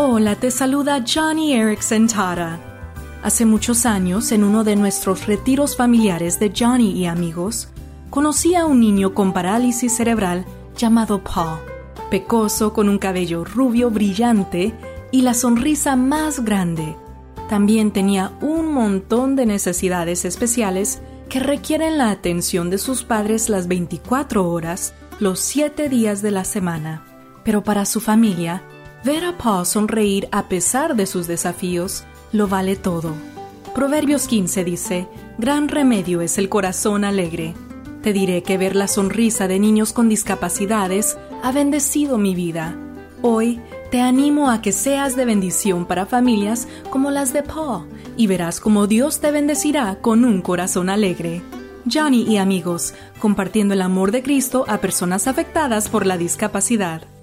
Hola, te saluda Johnny Erickson Tata. Hace muchos años, en uno de nuestros retiros familiares de Johnny y amigos, conocí a un niño con parálisis cerebral llamado Paul, pecoso con un cabello rubio brillante y la sonrisa más grande. También tenía un montón de necesidades especiales que requieren la atención de sus padres las 24 horas, los 7 días de la semana. Pero para su familia, ver a Paul sonreír a pesar de sus desafíos lo vale todo. Proverbios 15 dice: "Gran remedio es el corazón alegre". Te diré que ver la sonrisa de niños con discapacidades ha bendecido mi vida. Hoy te animo a que seas de bendición para familias como las de Paul y verás cómo Dios te bendecirá con un corazón alegre. Johnny y amigos, compartiendo el amor de Cristo a personas afectadas por la discapacidad.